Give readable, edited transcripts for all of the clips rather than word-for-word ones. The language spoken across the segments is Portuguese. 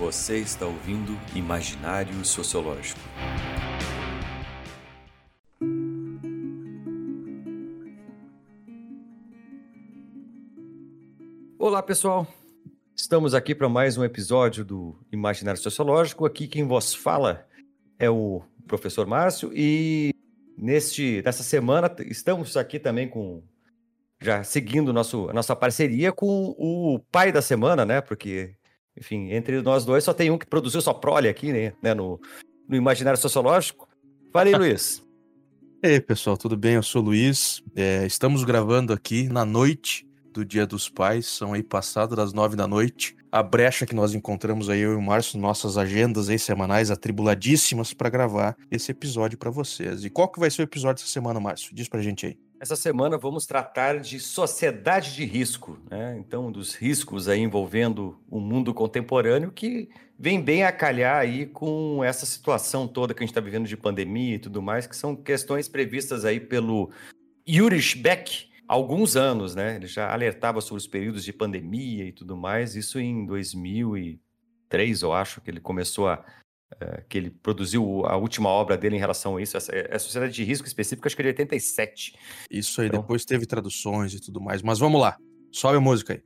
Você está ouvindo Imaginário Sociológico. Olá, pessoal! Estamos aqui para mais um episódio do Imaginário Sociológico. Aqui quem vos fala é o professor Márcio e nessa semana estamos aqui também já seguindo a nossa parceria com o pai da semana, né? Porque, enfim, entre nós dois só tem um que produziu sua prole aqui, né? No Imaginário Sociológico. Fala aí, Luiz. Ei, pessoal, tudo bem? Eu sou o Luiz. Estamos gravando aqui na noite do Dia dos Pais, são aí passado das 9 da noite. A brecha que nós encontramos aí, eu e o Márcio, nossas agendas aí semanais atribuladíssimas para gravar esse episódio para vocês. E qual que vai ser o episódio essa semana, Márcio? Diz pra gente aí. Essa semana vamos tratar de sociedade de risco, né? Então, dos riscos aí envolvendo o mundo contemporâneo, que vem bem a calhar aí com essa situação toda que a gente está vivendo de pandemia e tudo mais, que são questões previstas aí pelo Ulrich Beck, há alguns anos, né? Ele já alertava sobre os períodos de pandemia e tudo mais, isso em 2003, eu acho, que ele começou que ele produziu a última obra dele em relação a isso, a Sociedade de Risco específica, acho que é de 87. Isso aí, então... depois teve traduções e tudo mais, mas vamos lá, sobe a música aí.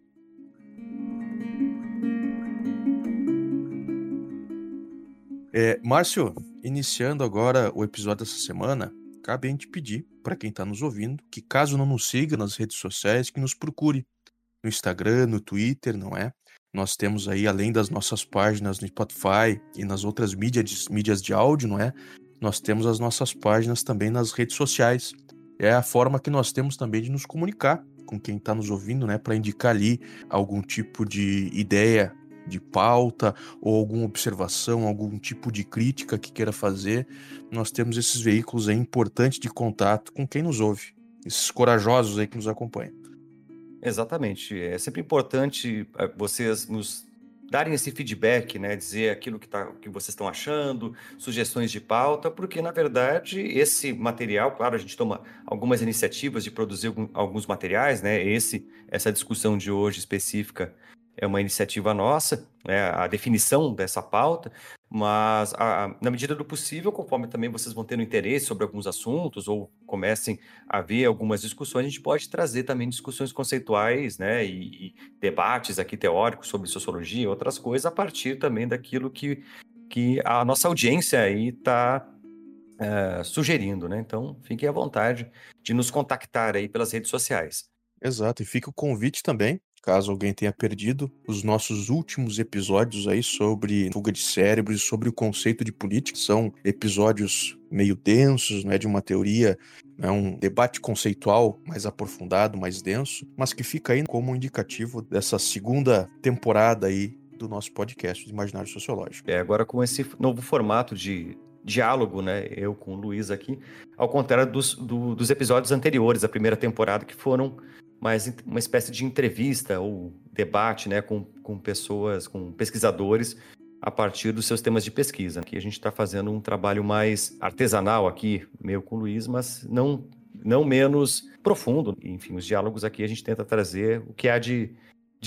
Márcio, iniciando agora o episódio dessa semana, cabe a gente pedir para quem está nos ouvindo que, caso não nos siga nas redes sociais, que nos procure no Instagram, no Twitter, não é? Nós temos aí, além das nossas páginas no Spotify e nas outras mídias de áudio, não é? Nós temos as nossas páginas também nas redes sociais. É a forma que nós temos também de nos comunicar com quem está nos ouvindo, né? Para indicar ali algum tipo de ideia de pauta ou alguma observação, algum tipo de crítica que queira fazer. Nós temos esses veículos aí importantes de contato com quem nos ouve, esses corajosos aí que nos acompanham. Exatamente, é sempre importante vocês nos darem esse feedback, né? Dizer aquilo que vocês estão achando, sugestões de pauta, porque, na verdade, esse material, claro, a gente toma algumas iniciativas de produzir alguns materiais, né? Essa discussão de hoje específica é uma iniciativa nossa, né? A definição dessa pauta, mas na medida do possível, conforme também vocês vão tendo interesse sobre alguns assuntos ou comecem a ver algumas discussões, a gente pode trazer também discussões conceituais, né? E debates aqui teóricos sobre sociologia e outras coisas, a partir também daquilo que a nossa audiência aí está sugerindo, né? Então, fiquem à vontade de nos contactar aí pelas redes sociais. Exato, e fica o convite também, caso alguém tenha perdido os nossos últimos episódios aí sobre fuga de cérebros, sobre o conceito de política. São episódios meio densos, né, de uma teoria, né, um debate conceitual mais aprofundado, mais denso, mas que fica aí como um indicativo dessa segunda temporada aí do nosso podcast do Imaginário Sociológico. Agora com esse novo formato de diálogo, né, eu com o Luiz aqui, ao contrário dos episódios anteriores, da primeira temporada, que foram mas uma espécie de entrevista ou debate, né, com pessoas, com pesquisadores, a partir dos seus temas de pesquisa. Aqui a gente está fazendo um trabalho mais artesanal aqui, meio com o Luiz, mas não menos profundo. Enfim, os diálogos aqui a gente tenta trazer o que há de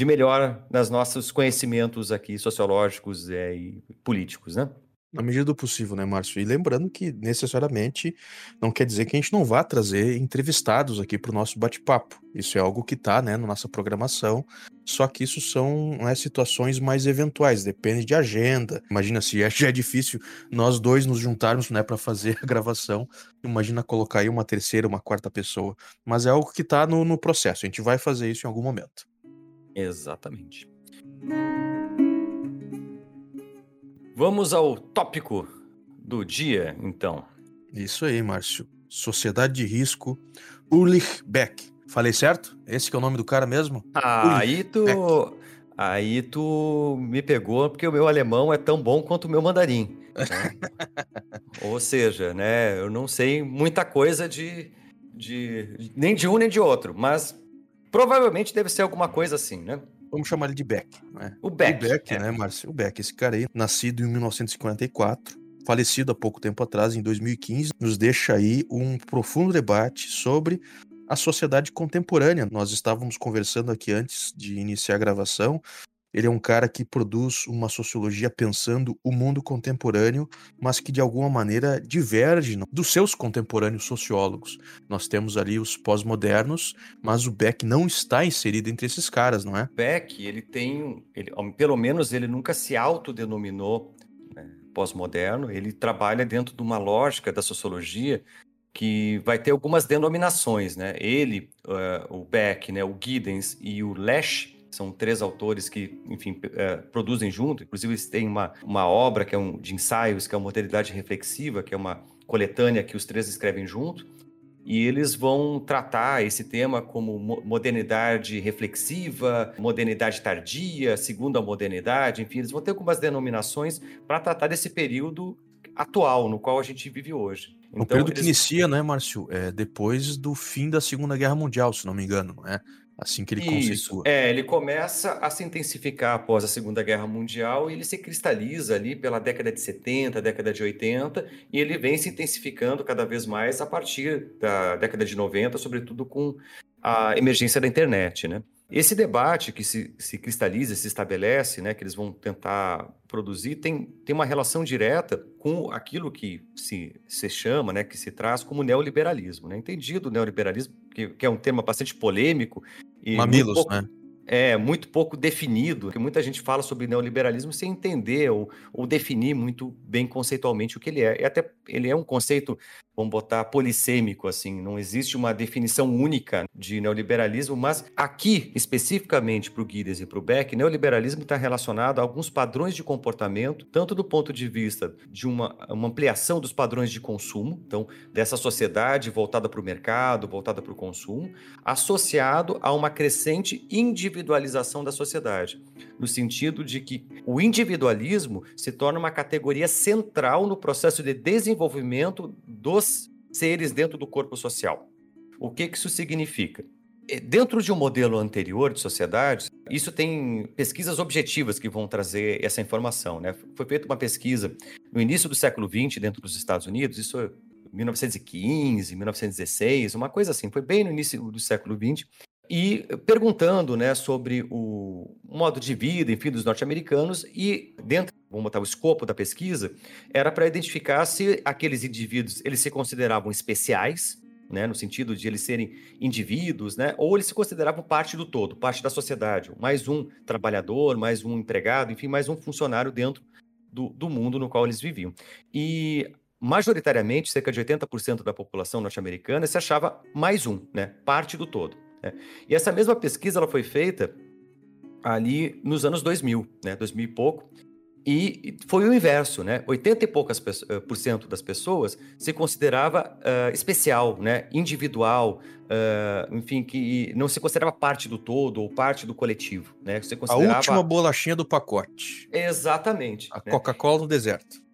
melhor nos nossos conhecimentos aqui sociológicos e políticos, né? Na medida do possível, né, Márcio? E lembrando que, necessariamente, não quer dizer que a gente não vá trazer entrevistados aqui para o nosso bate-papo. Isso é algo que está, né, na nossa programação, só que isso são, né, situações mais eventuais, depende de agenda. Imagina se já é difícil nós dois nos juntarmos, né, para fazer a gravação, imagina colocar aí uma terceira, uma quarta pessoa. Mas é algo que está no processo, a gente vai fazer isso em algum momento. Exatamente. Vamos ao tópico do dia, então. Isso aí, Márcio. Sociedade de Risco, Ulrich Beck. Falei certo? Esse que é o nome do cara mesmo? Aí tu me pegou, porque o meu alemão é tão bom quanto o meu mandarim. Né? Ou seja, né, eu não sei muita coisa nem de um nem de outro, mas provavelmente deve ser alguma coisa assim, né? Vamos chamar ele de Beck, né? O Beck, né, Márcio? O Beck, esse cara aí, nascido em 1944, falecido há pouco tempo atrás, em 2015, nos deixa aí um profundo debate sobre a sociedade contemporânea. Nós estávamos conversando aqui antes de iniciar a gravação Ele é um cara que produz uma sociologia pensando o mundo contemporâneo, mas que de alguma maneira diverge dos seus contemporâneos sociólogos. Nós temos ali os pós-modernos, mas o Beck não está inserido entre esses caras, não é? Beck, pelo menos ele nunca se autodenominou, né, pós-moderno. Ele trabalha dentro de uma lógica da sociologia que vai ter algumas denominações, né? Ele, o Beck, né, o Giddens e o Lash, são três autores que, enfim, produzem junto. Inclusive, eles têm uma obra que é de ensaios, que é a Modernidade Reflexiva, que é uma coletânea que os três escrevem junto. E eles vão tratar esse tema como modernidade reflexiva, modernidade tardia, segunda modernidade, enfim, eles vão ter algumas denominações para tratar desse período atual no qual a gente vive hoje. Então, período que inicia, né, Márcio? Depois do fim da Segunda Guerra Mundial, se não me engano, não é? Assim que ele conceitua. Ele começa a se intensificar após a Segunda Guerra Mundial e ele se cristaliza ali pela década de 70, década de 80, e ele vem se intensificando cada vez mais a partir da década de 90, sobretudo com a emergência da internet, né? Esse debate que se cristaliza, se estabelece, né, que eles vão tentar produzir, tem uma relação direta com aquilo que se chama, né, que se traz como neoliberalismo, né? Entendido o neoliberalismo, que é um tema bastante polêmico. E mamilos, muito pouco, né? Muito pouco definido, porque muita gente fala sobre neoliberalismo sem entender ou definir muito bem conceitualmente o que ele é. E até ele é um conceito, vamos botar, polissêmico, assim, não existe uma definição única de neoliberalismo, mas aqui, especificamente para o Giddens e para o Beck, neoliberalismo está relacionado a alguns padrões de comportamento, tanto do ponto de vista de uma ampliação dos padrões de consumo, então, dessa sociedade voltada para o mercado, voltada para o consumo, associado a uma crescente individualização da sociedade, no sentido de que o individualismo se torna uma categoria central no processo de desenvolvimento dos seres dentro do corpo social. O que isso significa? Dentro de um modelo anterior de sociedades, isso tem pesquisas objetivas que vão trazer essa informação, né? Foi feita uma pesquisa no início do século XX dentro dos Estados Unidos, isso é 1915, 1916, uma coisa assim, foi bem no início do século XX, e perguntando, né, sobre o modo de vida, enfim, dos norte-americanos, e dentro, vamos botar, o escopo da pesquisa, era para identificar se aqueles indivíduos, eles se consideravam especiais, né, no sentido de eles serem indivíduos, né, ou eles se consideravam parte do todo, parte da sociedade, mais um trabalhador, mais um empregado, enfim, mais um funcionário dentro do mundo no qual eles viviam. E majoritariamente, cerca de 80% da população norte-americana se achava mais um, né, parte do todo. E essa mesma pesquisa ela foi feita ali nos anos 2000, né, 2000 e pouco, e foi o inverso, né? 80 e poucas por cento das pessoas se considerava especial, né, individual, enfim, que não se considerava parte do todo ou parte do coletivo, né? Se considerava... A última bolachinha do pacote. Exatamente. A, né, Coca-Cola no deserto.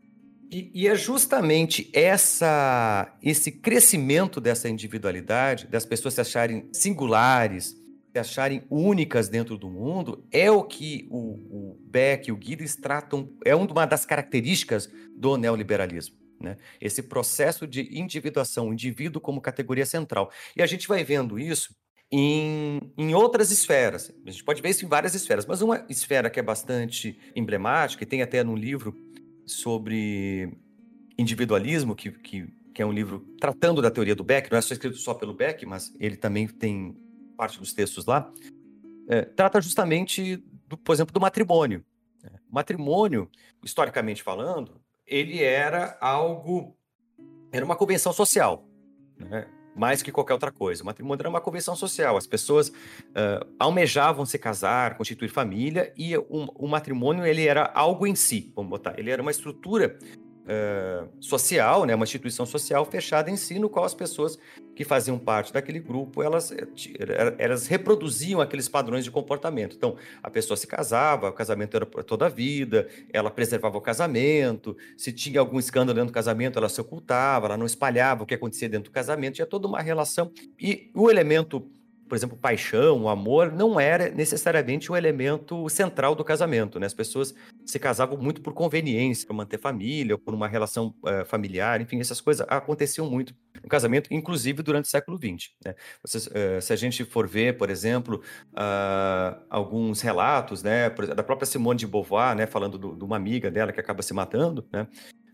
E é justamente esse crescimento dessa individualidade, das pessoas se acharem singulares, se acharem únicas dentro do mundo, é o que o Beck e o Giddens tratam, é uma das características do neoliberalismo, né? Esse processo de individuação, o indivíduo como categoria central. E a gente vai vendo isso em outras esferas. A gente pode ver isso em várias esferas, mas uma esfera que é bastante emblemática, e tem até num livro sobre individualismo, que é um livro tratando da teoria do Beck, não é só escrito só pelo Beck, mas ele também tem parte dos textos lá, trata justamente, por exemplo, do matrimônio. O matrimônio, historicamente falando, ele era uma convenção social, né? Mais que qualquer outra coisa. O matrimônio era uma convenção social. As pessoas almejavam se casar, constituir família, e o matrimônio ele era algo em si, vamos botar. Ele era uma estrutura social, né? Uma instituição social fechada em si, no qual as pessoas que faziam parte daquele grupo, elas reproduziam aqueles padrões de comportamento. Então, a pessoa se casava, o casamento era para toda a vida, ela preservava o casamento, se tinha algum escândalo dentro do casamento, ela se ocultava, ela não espalhava o que acontecia dentro do casamento, tinha toda uma relação. E o elemento, por exemplo, paixão, amor, não era necessariamente o elemento central do casamento, né? As pessoas se casavam muito por conveniência, para manter família, por uma relação familiar, enfim, essas coisas aconteciam muito no casamento, inclusive durante o século XX. Né? Se a gente for ver, por exemplo, alguns relatos, né, da própria Simone de Beauvoir, né, falando de uma amiga dela que acaba se matando, né,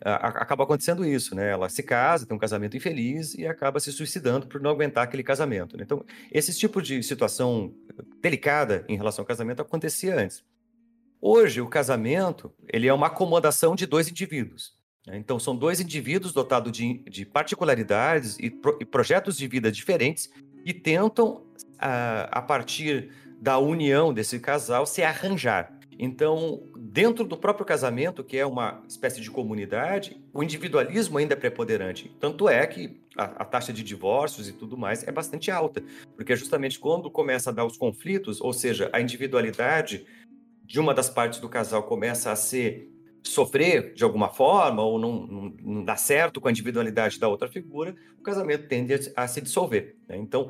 acaba acontecendo isso, né? Ela se casa, tem um casamento infeliz e acaba se suicidando por não aguentar aquele casamento. Né? Então, esse tipo de situação delicada em relação ao casamento acontecia antes. Hoje, o casamento ele é uma acomodação de dois indivíduos. Né? Então, são dois indivíduos dotados de particularidades e projetos de vida diferentes e tentam, a partir da união desse casal, se arranjar. Então, dentro do próprio casamento, que é uma espécie de comunidade, o individualismo ainda é preponderante. Tanto é que a taxa de divórcios e tudo mais é bastante alta, porque justamente quando começa a dar os conflitos, ou seja, a individualidade de uma das partes do casal começa a sofrer de alguma forma, ou não dá certo com a individualidade da outra figura, o casamento tende a se dissolver. Né? Então,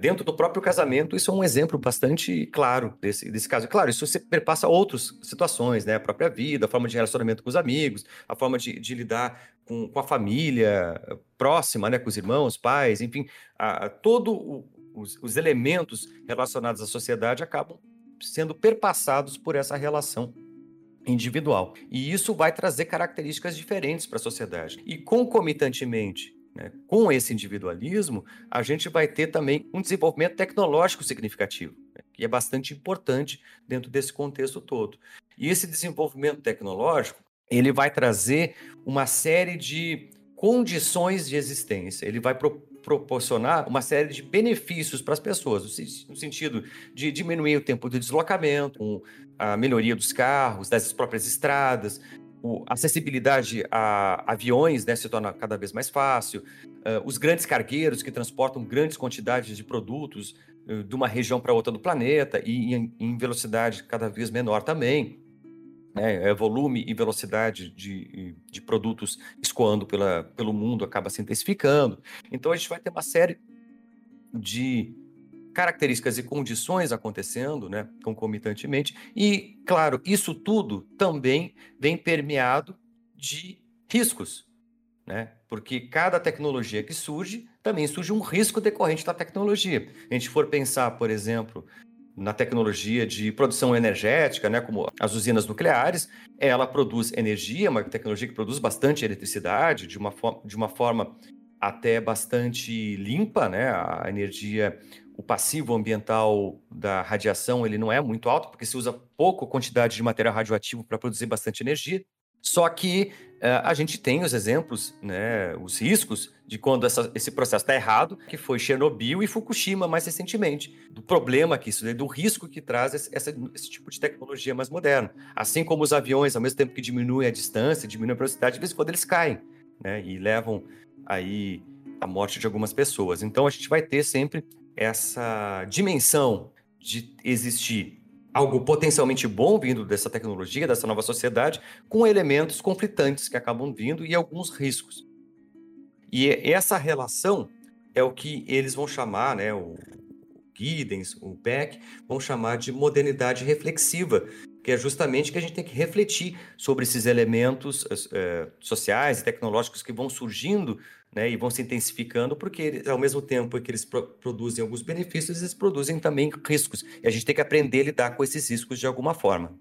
dentro do próprio casamento, isso é um exemplo bastante claro desse caso. Claro, isso perpassa outras situações, né? A própria vida, a forma de relacionamento com os amigos, a forma de lidar com a família próxima, né? Com os irmãos, pais, enfim, todos os elementos relacionados à sociedade acabam sendo perpassados por essa relação individual. E isso vai trazer características diferentes para a sociedade. E concomitantemente, né, com esse individualismo, a gente vai ter também um desenvolvimento tecnológico significativo, né, que é bastante importante dentro desse contexto todo. E esse desenvolvimento tecnológico, ele vai trazer uma série de condições de existência, ele vai proporcionar uma série de benefícios para as pessoas, no sentido de diminuir o tempo de deslocamento, a melhoria dos carros, das próprias estradas, a acessibilidade a aviões, né, se torna cada vez mais fácil, os grandes cargueiros que transportam grandes quantidades de produtos de uma região para outra do planeta e em velocidade cada vez menor também. Volume e velocidade de produtos escoando pelo mundo acaba se intensificando. Então, a gente vai ter uma série de características e condições acontecendo, né, concomitantemente. E, claro, isso tudo também vem permeado de riscos, né? Porque cada tecnologia que surge, também surge um risco decorrente da tecnologia. A gente for pensar, por exemplo, na tecnologia de produção energética, né, como as usinas nucleares, ela produz energia, uma tecnologia que produz bastante eletricidade, de uma forma até bastante limpa, né, a energia, o passivo ambiental da radiação, ele não é muito alto, porque se usa pouca quantidade de material radioativo para produzir bastante energia. Só que a gente tem os exemplos, né, os riscos de quando esse processo está errado, que foi Chernobyl e Fukushima mais recentemente, do problema que isso, do risco que traz esse tipo de tecnologia mais moderna. Assim como os aviões, ao mesmo tempo que diminuem a distância, diminuem a velocidade, de vez em quando eles caem, né, e levam aí a morte de algumas pessoas. Então a gente vai ter sempre essa dimensão de existir algo potencialmente bom vindo dessa tecnologia, dessa nova sociedade, com elementos conflitantes que acabam vindo e alguns riscos. E essa relação é o que eles vão chamar, né, o Giddens, o Beck, vão chamar de modernidade reflexiva, que é justamente que a gente tem que refletir sobre esses elementos sociais e tecnológicos que vão surgindo, né, e vão se intensificando, porque eles, ao mesmo tempo que eles produzem alguns benefícios, eles produzem também riscos. E a gente tem que aprender a lidar com esses riscos de alguma forma.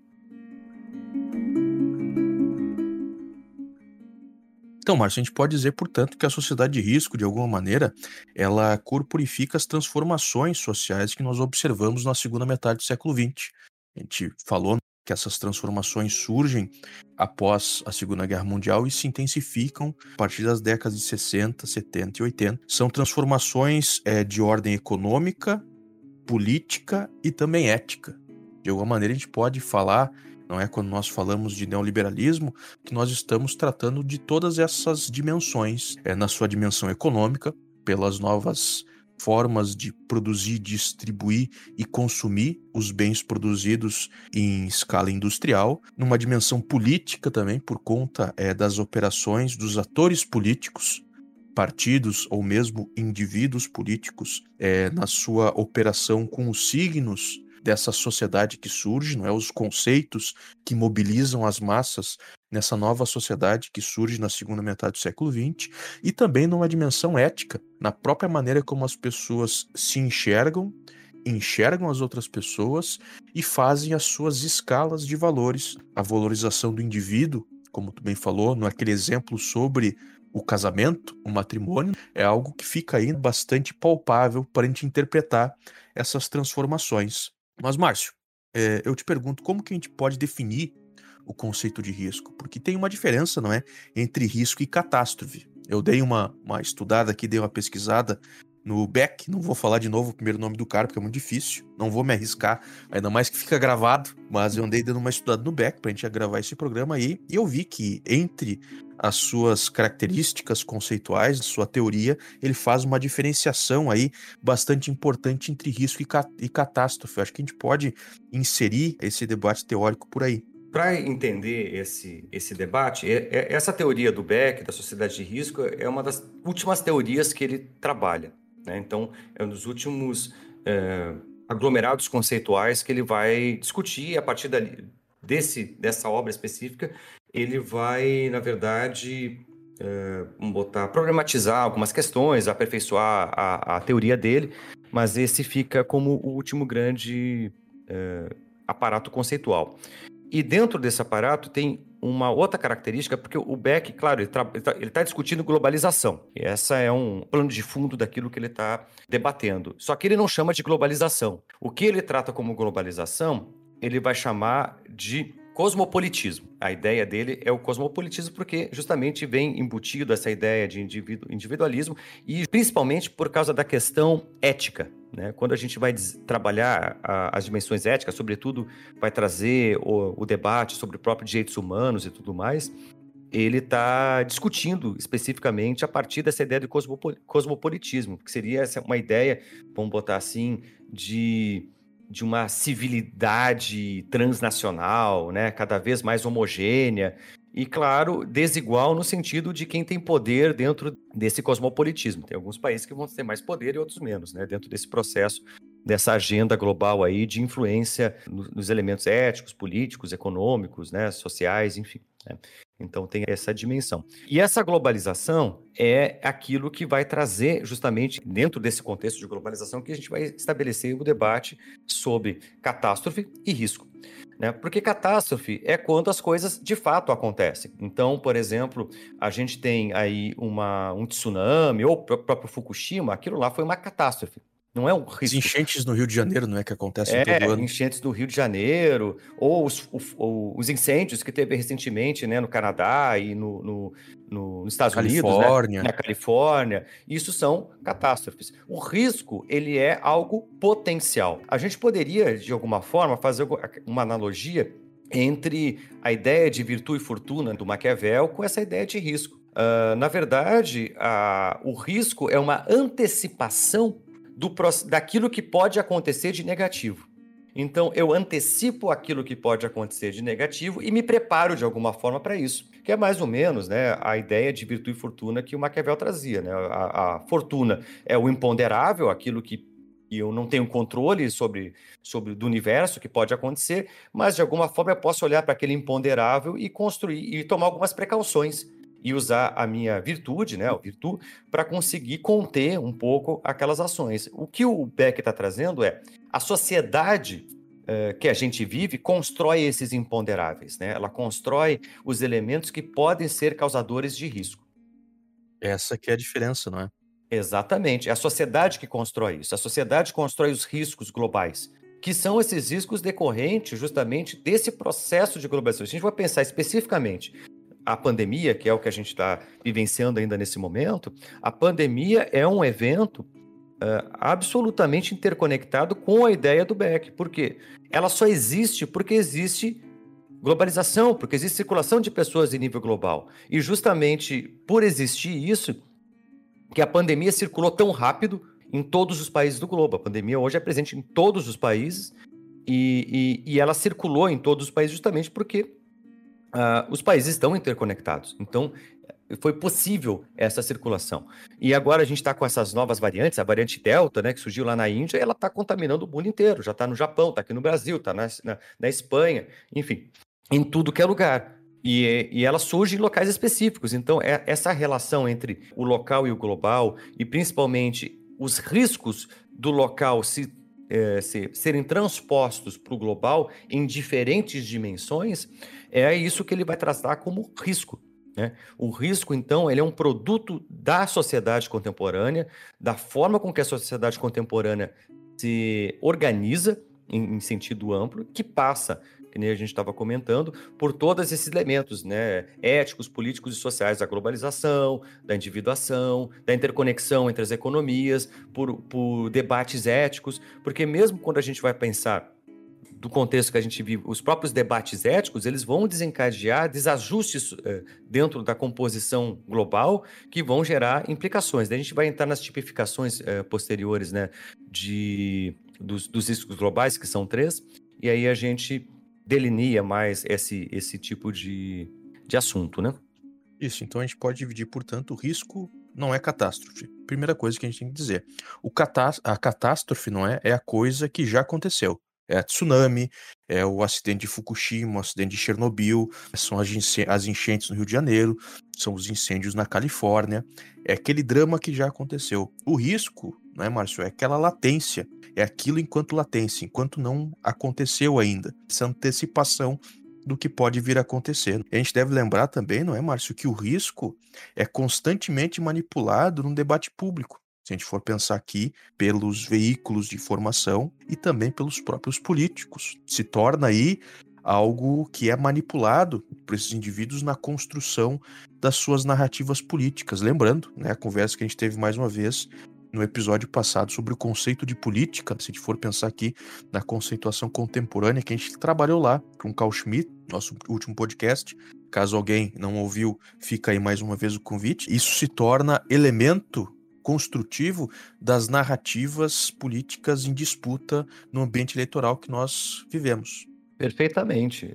Então, Márcio, a gente pode dizer, portanto, que a sociedade de risco, de alguma maneira, ela corporifica as transformações sociais que nós observamos na segunda metade do século XX. A gente falou que essas transformações surgem após a Segunda Guerra Mundial e se intensificam a partir das décadas de 60, 70 e 80. São transformações de ordem econômica, política e também ética. De alguma maneira a gente pode falar, não é quando nós falamos de neoliberalismo, que nós estamos tratando de todas essas dimensões, na sua dimensão econômica, pelas novas formas de produzir, distribuir e consumir os bens produzidos em escala industrial, numa dimensão política também, por conta das operações dos atores políticos, partidos ou mesmo indivíduos políticos, na sua operação com os signos dessa sociedade que surge, não é? Os conceitos que mobilizam as massas nessa nova sociedade que surge na segunda metade do século XX, e também numa dimensão ética, na própria maneira como as pessoas se enxergam, enxergam as outras pessoas e fazem as suas escalas de valores. A valorização do indivíduo, como tu bem falou, naquele exemplo sobre o casamento, o matrimônio, é algo que fica aí bastante palpável para a gente interpretar essas transformações. Mas, Márcio, eu te pergunto, como que a gente pode definir o conceito de risco? Porque tem uma diferença, não é, entre risco e catástrofe. Eu dei uma estudada aqui, dei uma pesquisada no Beck, não vou falar de novo o primeiro nome do cara, porque é muito difícil, não vou me arriscar, ainda mais que fica gravado, mas eu andei dando uma estudada no Beck pra gente gravar esse programa aí, e eu vi que entre as suas características conceituais, sua teoria, ele faz uma diferenciação aí bastante importante entre risco e catástrofe. Eu acho que a gente pode inserir esse debate teórico por aí. Para entender esse debate, essa teoria do Beck, da sociedade de risco, é uma das últimas teorias que ele trabalha. Então, é um dos últimos aglomerados conceituais que ele vai discutir. A partir dessa obra específica, ele vai, na verdade, problematizar algumas questões, aperfeiçoar a teoria dele, mas esse fica como o último grande aparato conceitual. E dentro desse aparato tem uma outra característica, porque o Beck, claro, ele tá discutindo globalização. E essa é um plano de fundo daquilo que ele está debatendo. Só que ele não chama de globalização. O que ele trata como globalização, ele vai chamar de cosmopolitismo. A ideia dele é o cosmopolitismo porque justamente vem embutido essa ideia de individualismo e principalmente por causa da questão ética. Quando a gente vai trabalhar as dimensões éticas, sobretudo vai trazer o debate sobre os próprios direitos humanos e tudo mais, ele está discutindo especificamente a partir dessa ideia de cosmopolitismo, que seria uma ideia, vamos botar assim, de uma civilidade transnacional, né? Cada vez mais homogênea e, claro, desigual no sentido de quem tem poder dentro desse cosmopolitismo. Tem alguns países que vão ter mais poder e outros menos, né? Dentro desse processo, dessa agenda global aí de influência nos elementos éticos, políticos, econômicos, né? Sociais, enfim. Né? Então tem essa dimensão. E essa globalização é aquilo que vai trazer justamente dentro desse contexto de globalização que a gente vai estabelecer o debate sobre catástrofe e risco. Porque catástrofe é quando as coisas de fato acontecem. Então, por exemplo, a gente tem aí um tsunami ou o próprio Fukushima, aquilo lá foi uma catástrofe. Não é um risco. As enchentes no Rio de Janeiro, não é que acontecem todo ano? Enchentes do Rio de Janeiro, ou os incêndios que teve recentemente, né, no Canadá e nos Estados Unidos, né, na Califórnia. Isso são catástrofes. O risco, ele é algo potencial. A gente poderia, de alguma forma, fazer uma analogia entre a ideia de virtude e fortuna do Maquiavel com essa ideia de risco. Na verdade, o risco é uma antecipação daquilo que pode acontecer de negativo. Então, eu antecipo aquilo que pode acontecer de negativo e me preparo de alguma forma para isso, que é mais ou menos, né, a ideia de virtude e fortuna que o Maquiavel trazia. Né? A fortuna é o imponderável, aquilo que eu não tenho controle sobre do universo que pode acontecer, mas de alguma forma eu posso olhar para aquele imponderável e construir e tomar algumas precauções e usar a minha virtude, né, para conseguir conter um pouco aquelas ações. O que o Beck está trazendo é a sociedade que a gente vive constrói esses imponderáveis, né? Ela constrói os elementos que podem ser causadores de risco. Essa que é a diferença, não é? Exatamente, é a sociedade que constrói isso, a sociedade constrói os riscos globais, que são esses riscos decorrentes justamente desse processo de globalização. A gente vai pensar especificamente a pandemia, que é o que a gente está vivenciando ainda nesse momento. A pandemia é um evento absolutamente interconectado com a ideia do Beck. Por quê? Ela só existe porque existe globalização, porque existe circulação de pessoas em nível global. E justamente por existir isso, que a pandemia circulou tão rápido em todos os países do globo. A pandemia hoje é presente em todos os países e ela circulou em todos os países justamente porque os países estão interconectados, então foi possível essa circulação. E agora a gente está com essas novas variantes, a variante Delta, né, que surgiu lá na Índia, ela está contaminando o mundo inteiro, já está no Japão, está aqui no Brasil, está na Espanha, enfim, em tudo que é lugar. E ela surge em locais específicos. Então, essa relação entre o local e o global, e principalmente os riscos do local serem transpostos para o global em diferentes dimensões, é isso que ele vai tratar como risco, né? O risco, então, ele é um produto da sociedade contemporânea, da forma com que a sociedade contemporânea se organiza em sentido amplo, que passa, que nem a gente estava comentando, por todos esses elementos, né, éticos, políticos e sociais, da globalização, da individuação, da interconexão entre as economias, por debates éticos, porque mesmo quando a gente vai pensar do contexto que a gente vive, os próprios debates éticos, eles vão desencadear desajustes dentro da composição global que vão gerar implicações. Daí a gente vai entrar nas tipificações posteriores, né, dos riscos globais, que são 3, e aí a gente delinea mais esse tipo de assunto, né? Isso, então a gente pode dividir, portanto, o risco não é catástrofe. Primeira coisa que a gente tem que dizer. A catástrofe, não é? É a coisa que já aconteceu. É a tsunami, é o acidente de Fukushima, o acidente de Chernobyl, são as enchentes no Rio de Janeiro, são os incêndios na Califórnia, é aquele drama que já aconteceu. O risco, né, Márcio, é aquela latência, é aquilo enquanto latência, enquanto não aconteceu ainda, essa antecipação do que pode vir a acontecer. A gente deve lembrar também, não é, Márcio, que o risco é constantemente manipulado num debate público. Se a gente for pensar aqui pelos veículos de informação e também pelos próprios políticos. Se torna aí algo que é manipulado por esses indivíduos na construção das suas narrativas políticas. Lembrando, né, a conversa que a gente teve mais uma vez no episódio passado sobre o conceito de política, se a gente for pensar aqui na conceituação contemporânea que a gente trabalhou lá com o Carl Schmitt, nosso último podcast. Caso alguém não ouviu, fica aí mais uma vez o convite. Isso se torna elemento construtivo das narrativas políticas em disputa no ambiente eleitoral que nós vivemos. Perfeitamente.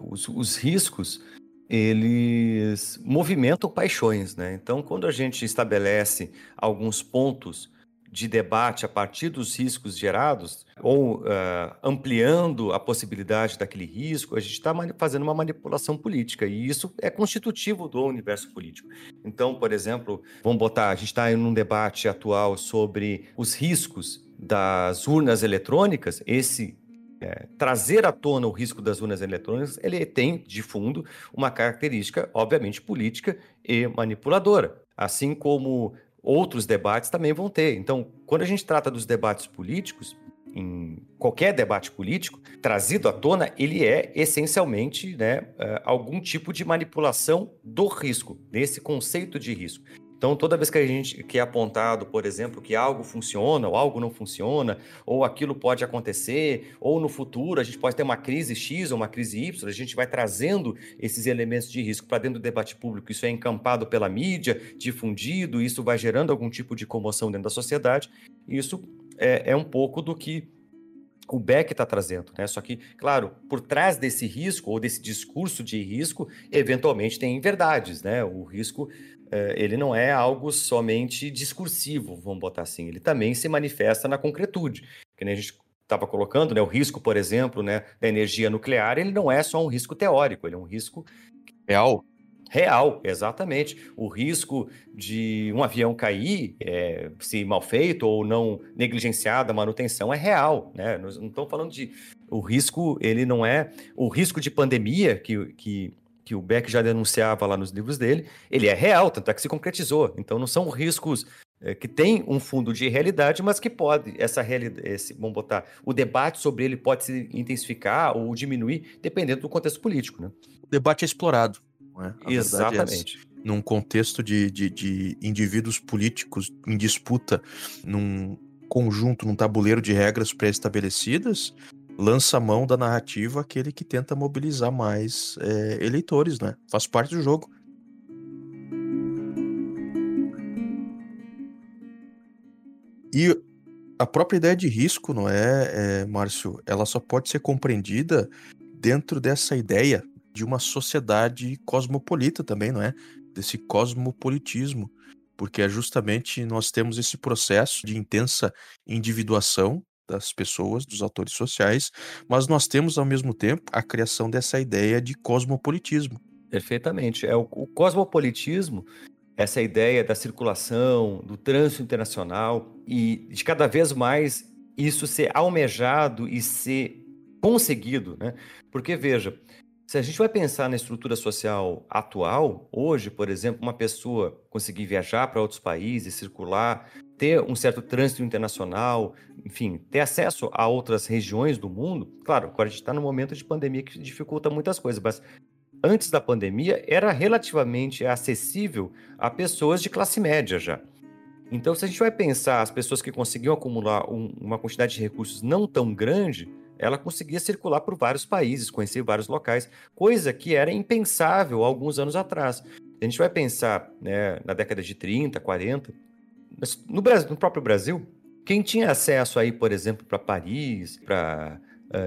Os riscos, eles movimentam paixões, né? Então, quando a gente estabelece alguns pontos de debate a partir dos riscos gerados, ou ampliando a possibilidade daquele risco, a gente está fazendo uma manipulação política, e isso é constitutivo do universo político. Então, por exemplo, a gente está em um debate atual sobre os riscos das urnas eletrônicas, trazer à tona o risco das urnas eletrônicas, ele tem, de fundo, uma característica, obviamente, política e manipuladora, assim como outros debates também vão ter. Então, quando a gente trata dos debates políticos, em qualquer debate político, trazido à tona, ele é essencialmente, né, algum tipo de manipulação do risco, desse conceito de risco. Então, toda vez que que é apontado, por exemplo, que algo funciona ou algo não funciona, ou aquilo pode acontecer, ou no futuro a gente pode ter uma crise X ou uma crise Y, a gente vai trazendo esses elementos de risco para dentro do debate público. Isso é encampado pela mídia, difundido, isso vai gerando algum tipo de comoção dentro da sociedade. Isso é um pouco do que o Beck está trazendo, né? Só que, claro, por trás desse risco ou desse discurso de risco, eventualmente tem verdades, né? O risco, ele não é algo somente discursivo, vamos botar assim, ele também se manifesta na concretude, que nem a gente estava colocando, né? O risco, por exemplo, né, da energia nuclear, ele não é só um risco teórico, ele é um risco real. Real, exatamente. O risco de um avião cair, se mal feito ou não negligenciada a manutenção, é real, né? Nós não estamos falando de... O risco, ele não é... O risco de pandemia que o Beck já denunciava lá nos livros dele, ele é real, tanto é que se concretizou. Então, não são riscos que têm um fundo de realidade, mas que pode... Essa realidade, o debate sobre ele pode se intensificar ou diminuir, dependendo do contexto político, né? O debate é explorado. Exatamente. Num contexto de indivíduos políticos em disputa, num conjunto, num tabuleiro de regras pré-estabelecidas, lança a mão da narrativa aquele que tenta mobilizar mais eleitores, né? Faz parte do jogo. E a própria ideia de risco, não é, Márcio? Ela só pode ser compreendida dentro dessa ideia de uma sociedade cosmopolita também, não é? Desse cosmopolitismo, porque é justamente nós temos esse processo de intensa individuação das pessoas, dos atores sociais, mas nós temos ao mesmo tempo a criação dessa ideia de cosmopolitismo, Perfeitamente. É o cosmopolitismo, essa ideia da circulação, do trânsito internacional e de cada vez mais isso ser almejado e ser conseguido, né? Porque, veja, se a gente vai pensar na estrutura social atual, hoje, por exemplo, uma pessoa conseguir viajar para outros países, circular, ter um certo trânsito internacional, enfim, ter acesso a outras regiões do mundo, claro, agora a gente está num momento de pandemia que dificulta muitas coisas, mas antes da pandemia era relativamente acessível a pessoas de classe média já. Então, se a gente vai pensar as pessoas que conseguiam acumular uma quantidade de recursos não tão grande, ela conseguia circular por vários países, conhecer vários locais, coisa que era impensável há alguns anos atrás. A gente vai pensar, né, na década de 30, 40, no Brasil, no próprio Brasil, quem tinha acesso aí, por exemplo, para Paris, para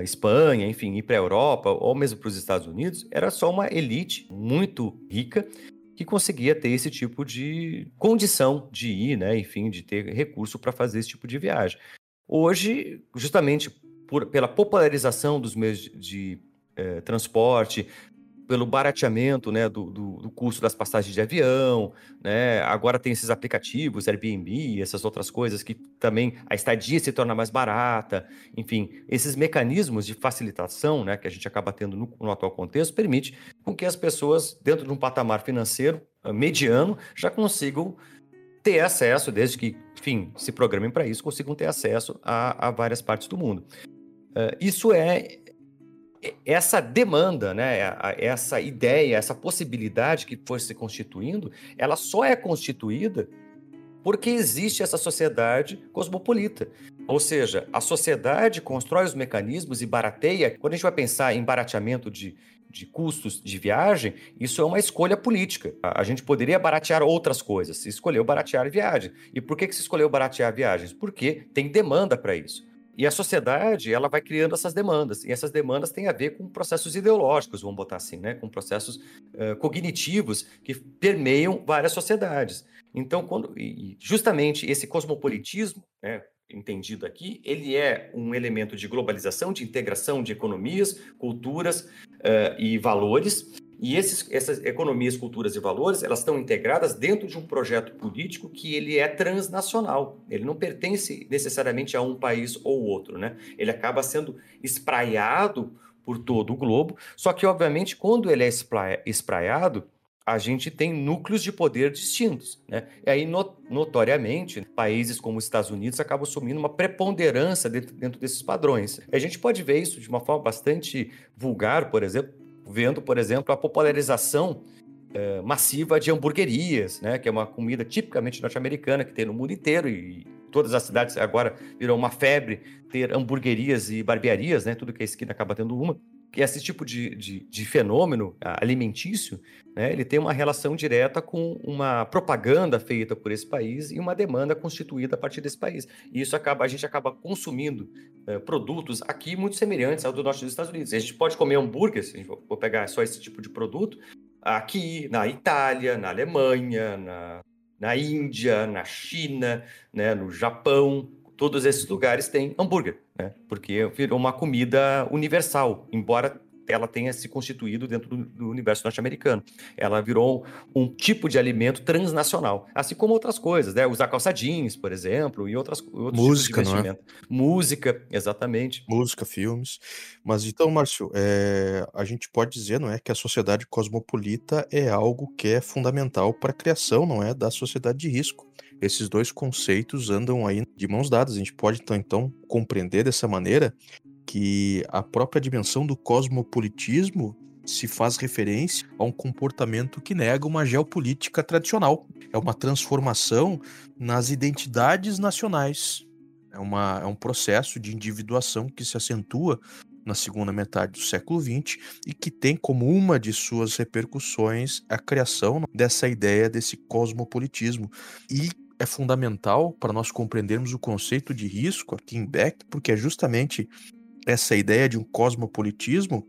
Espanha, enfim, ir para a Europa, ou mesmo para os Estados Unidos, era só uma elite muito rica que conseguia ter esse tipo de condição de ir, né, enfim, de ter recurso para fazer esse tipo de viagem. Hoje, justamente pela popularização dos meios de transporte, pelo barateamento, né, do custo das passagens de avião, né, agora tem esses aplicativos, Airbnb, essas outras coisas que também a estadia se torna mais barata, enfim, esses mecanismos de facilitação, né, que a gente acaba tendo no atual contexto, permite com que as pessoas, dentro de um patamar financeiro mediano, já consigam ter acesso, desde que, enfim, se programem para isso, consigam ter acesso a várias partes do mundo. Isso é essa demanda, né? Essa ideia, essa possibilidade que foi se constituindo, ela só é constituída porque existe essa sociedade cosmopolita. Ou seja, a sociedade constrói os mecanismos e barateia. Quando a gente vai pensar em barateamento de custos de viagem, isso é uma escolha política. A gente poderia baratear outras coisas, se escolheu baratear viagens. E por que se escolheu baratear viagens? Porque tem demanda para isso. E a sociedade, ela vai criando essas demandas, e essas demandas têm a ver com processos ideológicos, vamos botar assim, né? Com processos cognitivos que permeiam várias sociedades. Então, justamente esse cosmopolitismo, né, entendido aqui, ele é um elemento de globalização, de integração de economias, culturas e valores, e essas economias, culturas e valores, elas estão integradas dentro de um projeto político que ele é transnacional, ele não pertence necessariamente a um país ou outro, né? Ele acaba sendo espraiado por todo o globo, só que, obviamente, quando ele é espraiado, a gente tem núcleos de poder distintos, né? E aí, notoriamente, países como os Estados Unidos acabam assumindo uma preponderância dentro desses padrões. A gente pode ver isso de uma forma bastante vulgar, por exemplo, vendo, por exemplo, a popularização massiva de hamburguerias, né? Que é uma comida tipicamente norte-americana que tem no mundo inteiro e todas as cidades agora virou uma febre ter hamburguerias e barbearias, né? Tudo que é esquina acaba tendo uma. E esse tipo de fenômeno alimentício, né, ele tem uma relação direta com uma propaganda feita por esse país e uma demanda constituída a partir desse país. E isso a gente acaba consumindo produtos aqui muito semelhantes ao do norte dos Estados Unidos. A gente pode comer hambúrguer, se a gente for pegar só esse tipo de produto, aqui na Itália, na Alemanha, na Índia, na China, né, no Japão. Todos esses lugares têm hambúrguer, né? Porque virou uma comida universal, embora ela tenha se constituído dentro do universo norte-americano. Ela virou um tipo de alimento transnacional, assim como outras coisas, né? Usar calça jeans, por exemplo, e outros música, tipos de investimento. Não é? Música, exatamente. Música, filmes. Mas então, Márcio, a gente pode dizer, não é, que a sociedade cosmopolita é algo que é fundamental para a criação, não é, da sociedade de risco. Esses dois conceitos andam aí de mãos dadas. A gente pode, então, compreender dessa maneira que a própria dimensão do cosmopolitismo se faz referência a um comportamento que nega uma geopolítica tradicional. É uma transformação nas identidades nacionais. É um processo de individuação que se acentua na segunda metade do século XX e que tem como uma de suas repercussões a criação dessa ideia desse cosmopolitismo. E é fundamental para nós compreendermos o conceito de risco aqui em Beck, porque é justamente essa ideia de um cosmopolitismo,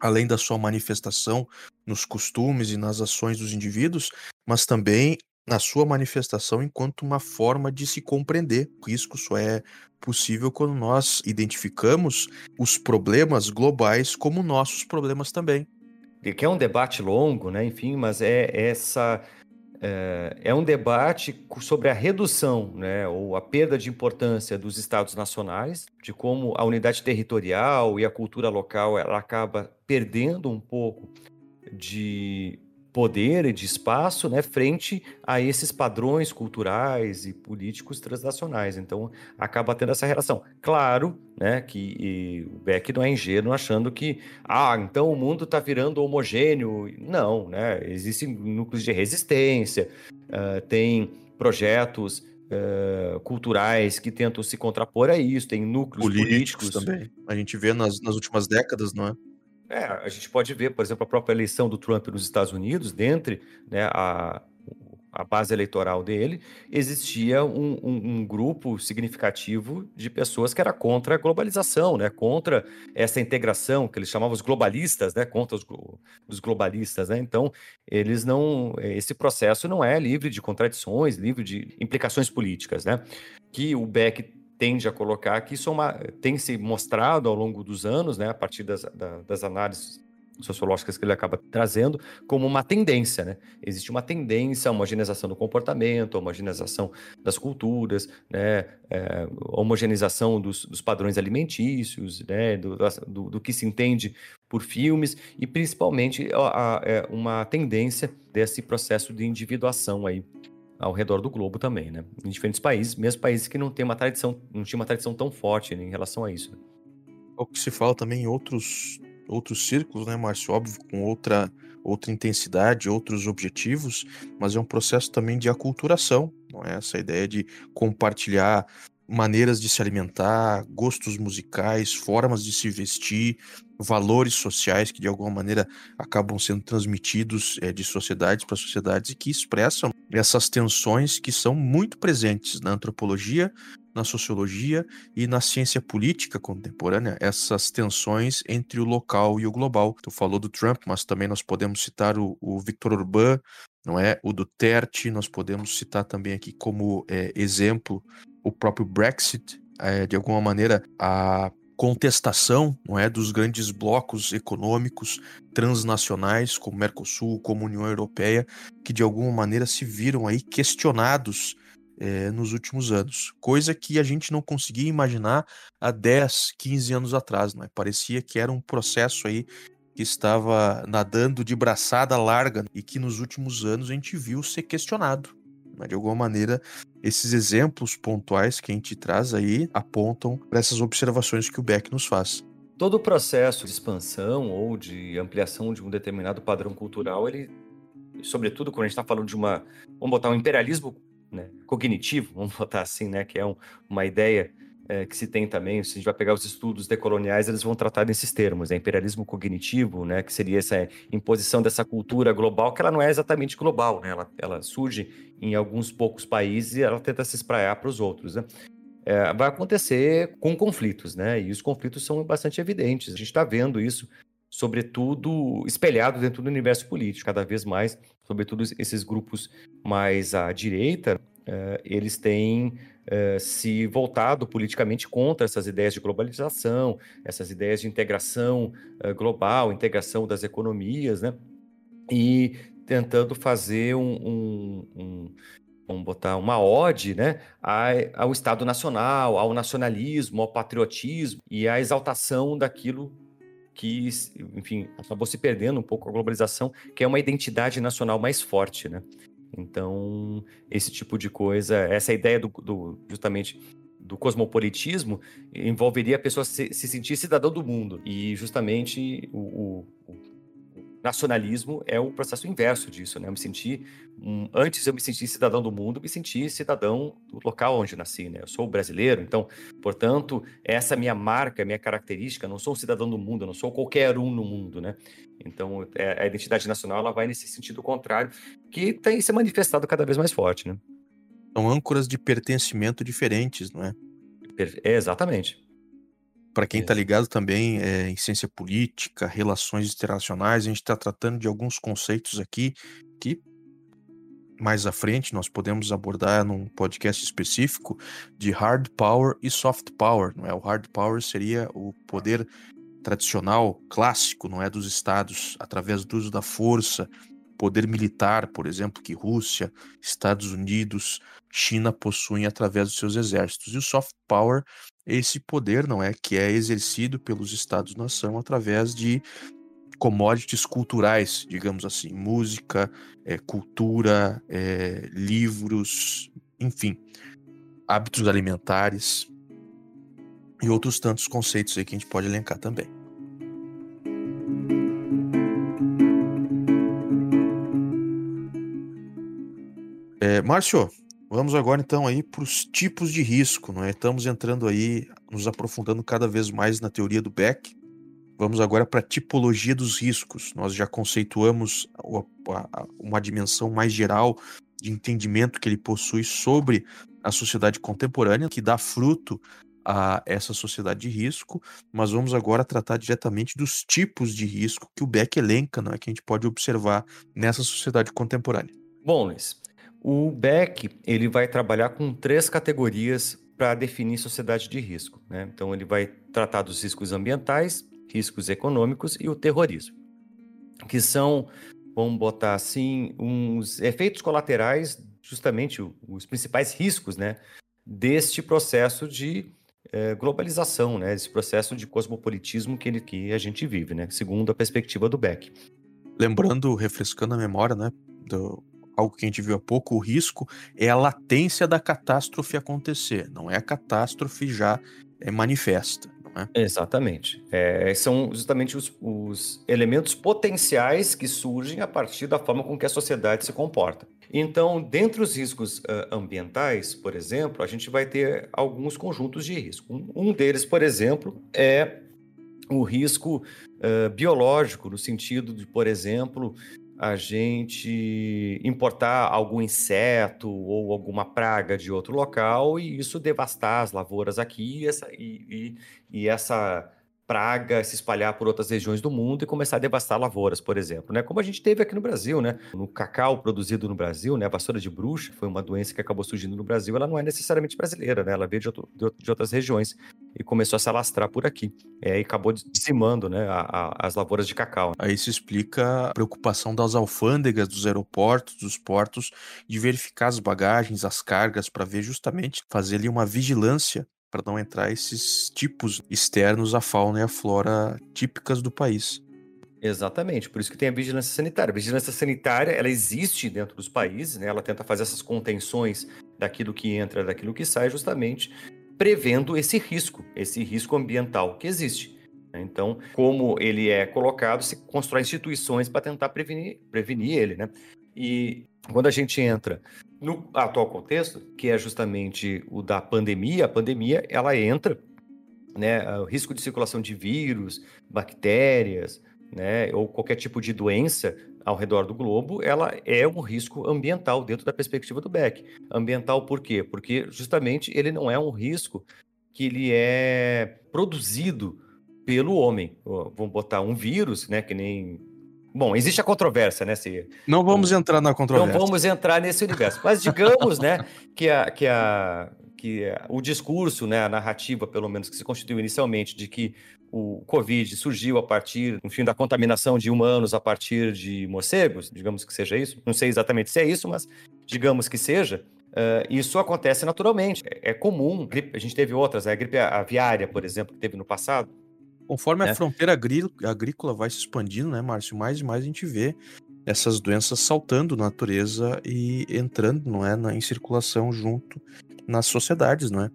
além da sua manifestação nos costumes e nas ações dos indivíduos, mas também na sua manifestação enquanto uma forma de se compreender. O risco só é possível quando nós identificamos os problemas globais como nossos problemas também. que é um debate longo, né? Enfim, mas é um debate sobre a redução, né, ou a perda de importância dos estados nacionais, de como a unidade territorial e a cultura local ela acaba perdendo um pouco de poder e de espaço, né, frente a esses padrões culturais e políticos transnacionais. Então, acaba tendo essa relação. Claro, né, que o Beck não é ingênuo achando que, então o mundo está virando homogêneo. Não, né, existem núcleos de resistência, tem projetos culturais que tentam se contrapor a isso, tem núcleos políticos também. A gente vê nas últimas décadas, não é? A gente pode ver, por exemplo, a própria eleição do Trump nos Estados Unidos, dentro, né, a base eleitoral dele, existia um grupo significativo de pessoas que era contra a globalização, né, contra essa integração que eles chamavam os globalistas, né, contra os globalistas, né? Então, esse processo não é livre de contradições, livre de implicações políticas, né, que o Beck tende a colocar, que isso tem se mostrado ao longo dos anos, né, a partir das análises sociológicas que ele acaba trazendo, como uma tendência, né? Existe uma tendência à homogeneização do comportamento, à homogeneização das culturas, né, homogeneização dos padrões alimentícios, né, do que se entende por filmes, e principalmente uma tendência desse processo de individuação aí ao redor do globo também, né? Em diferentes países, mesmo países que não tinha uma tradição tão forte em relação a isso. O que se fala também em outros círculos, né, Márcio? Óbvio, com outra intensidade, outros objetivos, mas é um processo também de aculturação, não é? Essa ideia de compartilhar maneiras de se alimentar, gostos musicais, formas de se vestir, valores sociais que de alguma maneira acabam sendo transmitidos de sociedades para sociedades e que expressam essas tensões que são muito presentes na antropologia, na sociologia e na ciência política contemporânea, essas tensões entre o local e o global. Tu falou do Trump, mas também nós podemos citar o Victor Orban, não é? O Duterte, nós podemos citar também aqui como exemplo o próprio Brexit, de alguma maneira a contestação, não é, dos grandes blocos econômicos transnacionais como Mercosul, como União Europeia, que de alguma maneira se viram aí questionados nos últimos anos, coisa que a gente não conseguia imaginar há 10, 15 anos atrás, não é? Parecia que era um processo aí que estava nadando de braçada larga e que nos últimos anos a gente viu ser questionado. Mas de alguma maneira, esses exemplos pontuais que a gente traz aí apontam para essas observações que o Beck nos faz. Todo o processo de expansão ou de ampliação de um determinado padrão cultural, ele, sobretudo quando a gente está falando de um imperialismo, né, cognitivo, vamos botar assim, né, que é uma ideia que se tem também, se a gente vai pegar os estudos decoloniais, eles vão tratar desses termos, né? Imperialismo cognitivo, né, que seria essa imposição dessa cultura global, que ela não é exatamente global, né? Ela surge em alguns poucos países e ela tenta se espraiar para os outros, né? Vai acontecer com conflitos, né? E os conflitos são bastante evidentes. A gente está vendo isso, sobretudo, espelhado dentro do universo político, cada vez mais, sobretudo esses grupos mais à direita, eles têm se voltado politicamente contra essas ideias de globalização, essas ideias de integração global, integração das economias, né? E tentando fazer vamos botar uma ode, né, ao Estado Nacional, ao nacionalismo, ao patriotismo e à exaltação daquilo que, enfim, acabou se perdendo um pouco a globalização, que é uma identidade nacional mais forte, né? Então, esse tipo de coisa, essa ideia justamente do cosmopolitismo envolveria a pessoa se sentir cidadão do mundo. E justamente o nacionalismo é o processo inverso disso, né? Antes eu me senti cidadão do mundo, me senti cidadão do local onde nasci, né? Eu sou brasileiro, então, portanto, essa minha marca, minha característica, não sou um cidadão do mundo, não sou qualquer um no mundo, né? Então, a identidade nacional, ela vai nesse sentido contrário, que tem se manifestado cada vez mais forte, né? São âncoras de pertencimento diferentes, não é? Exatamente. Para quem está ligado também em ciência política, relações internacionais, a gente está tratando de alguns conceitos aqui que mais à frente nós podemos abordar num podcast específico de hard power e soft power, não é? O hard power seria o poder tradicional, clássico, não é, dos estados, através do uso da força, poder militar, por exemplo, que Rússia, Estados Unidos, China possuem através dos seus exércitos. E o soft power é esse poder, não é, que é exercido pelos estados-nação através de commodities culturais, digamos assim, música, cultura, livros, enfim, hábitos alimentares e outros tantos conceitos aí que a gente pode elencar também. Márcio, vamos agora então aí para os tipos de risco, não é? Estamos entrando aí, nos aprofundando cada vez mais na teoria do Beck. Vamos agora para a tipologia dos riscos. Nós já conceituamos uma dimensão mais geral de entendimento que ele possui sobre a sociedade contemporânea, que dá fruto a essa sociedade de risco, mas vamos agora tratar diretamente dos tipos de risco que o Beck elenca, não é, que a gente pode observar nessa sociedade contemporânea. Bom, Luiz, o Beck ele vai trabalhar com 3 categorias para definir sociedade de risco, né? Então ele vai tratar dos riscos ambientais, riscos econômicos e o terrorismo, que são, vamos botar assim, uns efeitos colaterais, justamente os principais riscos, né, deste processo de globalização, né? Esse processo de cosmopolitismo que a gente vive, né? Segundo a perspectiva do Beck. Lembrando, refrescando a memória, né, algo que a gente viu há pouco, o risco é a latência da catástrofe acontecer, não é a catástrofe já manifesta. Não é? Exatamente. São justamente os elementos potenciais que surgem a partir da forma com que a sociedade se comporta. Então, dentre os riscos ambientais, por exemplo, a gente vai ter alguns conjuntos de risco. Um deles, por exemplo, é o risco biológico, no sentido de, por exemplo, a gente importar algum inseto ou alguma praga de outro local e isso devastar as lavouras aqui e essa praga se espalhar por outras regiões do mundo e começar a devastar lavouras, por exemplo, né? Como a gente teve aqui no Brasil, né? No cacau produzido no Brasil, né? A vassoura de bruxa foi uma doença que acabou surgindo no Brasil, ela não é necessariamente brasileira, né? Ela veio de outras regiões e começou a se alastrar por aqui, e acabou dizimando, né, as lavouras de cacau. Aí se explica a preocupação das alfândegas, dos aeroportos, dos portos, de verificar as bagagens, as cargas, para ver justamente, fazer ali uma vigilância para não entrar esses tipos externos à fauna e à flora típicas do país. Exatamente, por isso que tem a vigilância sanitária. A vigilância sanitária, ela existe dentro dos países, né? Ela tenta fazer essas contenções daquilo que entra, daquilo que sai, justamente prevendo esse risco ambiental que existe. Então, como ele é colocado, se constrói instituições para tentar prevenir ele, né? E quando a gente entra no atual contexto, que é justamente o da pandemia, a pandemia ela entra, né, o risco de circulação de vírus, bactérias, né, ou qualquer tipo de doença ao redor do globo, ela é um risco ambiental dentro da perspectiva do Beck. Ambiental por quê? Porque justamente ele não é um risco que ele é produzido pelo homem. Vamos botar um vírus, né, que nem... Bom, existe a controvérsia, né? Não vamos entrar na controvérsia. Não vamos entrar nesse universo. Mas digamos, né, que o discurso, né, a narrativa, pelo menos, que se constituiu inicialmente, de que o Covid surgiu a partir, enfim, da contaminação de humanos a partir de morcegos, digamos que seja isso. Não sei exatamente se é isso, mas digamos que seja. Isso acontece naturalmente. É comum. A gente teve outras, né? A gripe aviária, por exemplo, que teve no passado. Conforme a fronteira agrícola vai se expandindo, né, Márcio? Mais e mais a gente vê essas doenças saltando na natureza e entrando, não é, em circulação junto nas sociedades, não é?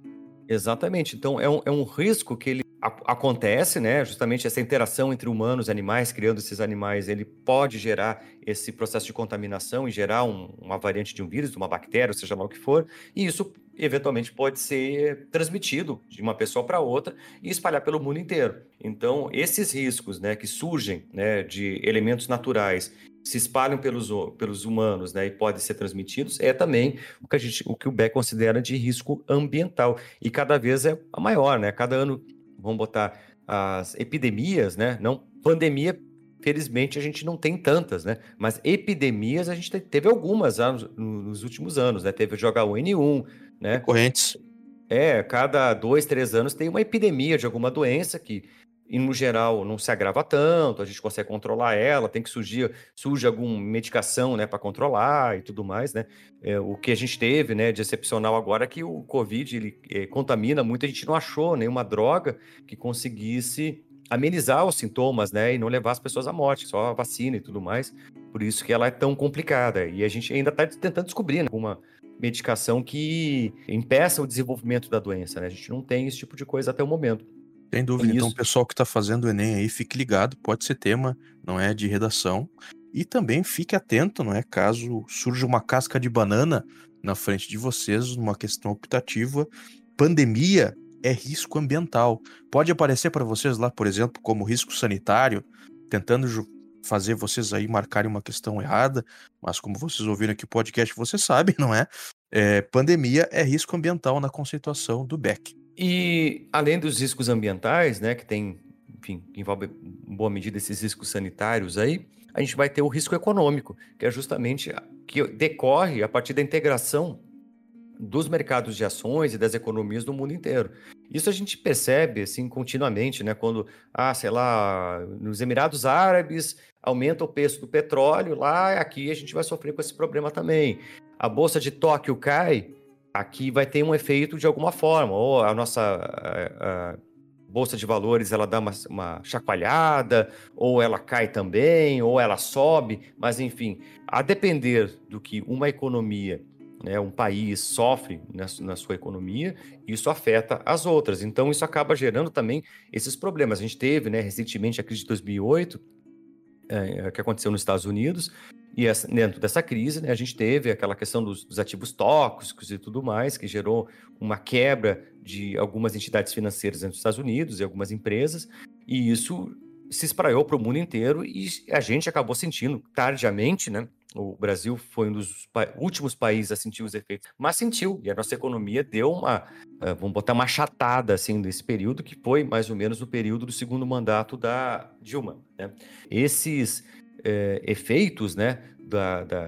Exatamente. Então, é um risco que ele acontece, né? Justamente essa interação entre humanos e animais, criando esses animais, ele pode gerar esse processo de contaminação e gerar uma variante de um vírus, de uma bactéria, seja lá o que for, e isso eventualmente pode ser transmitido de uma pessoa para outra e espalhar pelo mundo inteiro. Então, esses riscos, né, que surgem, né, de elementos naturais, se espalham pelos humanos, né, e podem ser transmitidos, é também o que o Beck considera de risco ambiental. E cada vez é maior, né? Cada ano, vamos botar as epidemias, né? Não, pandemia, felizmente, a gente não tem tantas, né? Mas epidemias a gente teve algumas nos últimos anos, né? Teve o H1N1, né? Correntes. Cada 2, 3 anos tem uma epidemia de alguma doença que e no geral não se agrava tanto, a gente consegue controlar ela, tem que surge alguma medicação, né, para controlar e tudo mais, né? O que a gente teve, né, de excepcional agora é que o Covid ele, contamina muito, a gente não achou nenhuma droga que conseguisse amenizar os sintomas, né, e não levar as pessoas à morte, só a vacina e tudo mais, por isso que ela é tão complicada, e a gente ainda está tentando descobrir, né, alguma medicação que impeça o desenvolvimento da doença, né? A gente não tem esse tipo de coisa até o momento. Sem dúvida. Então, o pessoal que está fazendo o Enem aí, fique ligado, pode ser tema, não é de redação. E também fique atento, não é? Caso surja uma casca de banana na frente de vocês, numa questão optativa, pandemia é risco ambiental. Pode aparecer para vocês lá, por exemplo, como risco sanitário, tentando fazer vocês aí marcarem uma questão errada, mas como vocês ouviram aqui o podcast, vocês sabem, não é? Pandemia é risco ambiental na conceituação do Beck. E além dos riscos ambientais, né, que tem, enfim, envolve em boa medida esses riscos sanitários aí, a gente vai ter o risco econômico, que é justamente que decorre a partir da integração dos mercados de ações e das economias do mundo inteiro. Isso a gente percebe, assim, continuamente, né, quando, sei lá, nos Emirados Árabes aumenta o preço do petróleo, lá, aqui a gente vai sofrer com esse problema também. A bolsa de Tóquio cai, aqui vai ter um efeito de alguma forma, ou a nossa a bolsa de valores ela dá uma chacoalhada, ou ela cai também, ou ela sobe, mas enfim, a depender do que uma economia, né, um país sofre na sua economia, isso afeta as outras, então isso acaba gerando também esses problemas. A gente teve, né, recentemente a crise de 2008, que aconteceu nos Estados Unidos, e dentro dessa crise, né, a gente teve aquela questão dos ativos tóxicos e tudo mais, que gerou uma quebra de algumas entidades financeiras nos Estados Unidos e algumas empresas, e isso se espraiou para o mundo inteiro e a gente acabou sentindo tardiamente, né? O Brasil foi um dos últimos países a sentir os efeitos, mas sentiu, e a nossa economia deu uma, vamos botar uma achatada assim, desse período, que foi mais ou menos o período do segundo mandato da Dilma, né? Esses efeitos, né,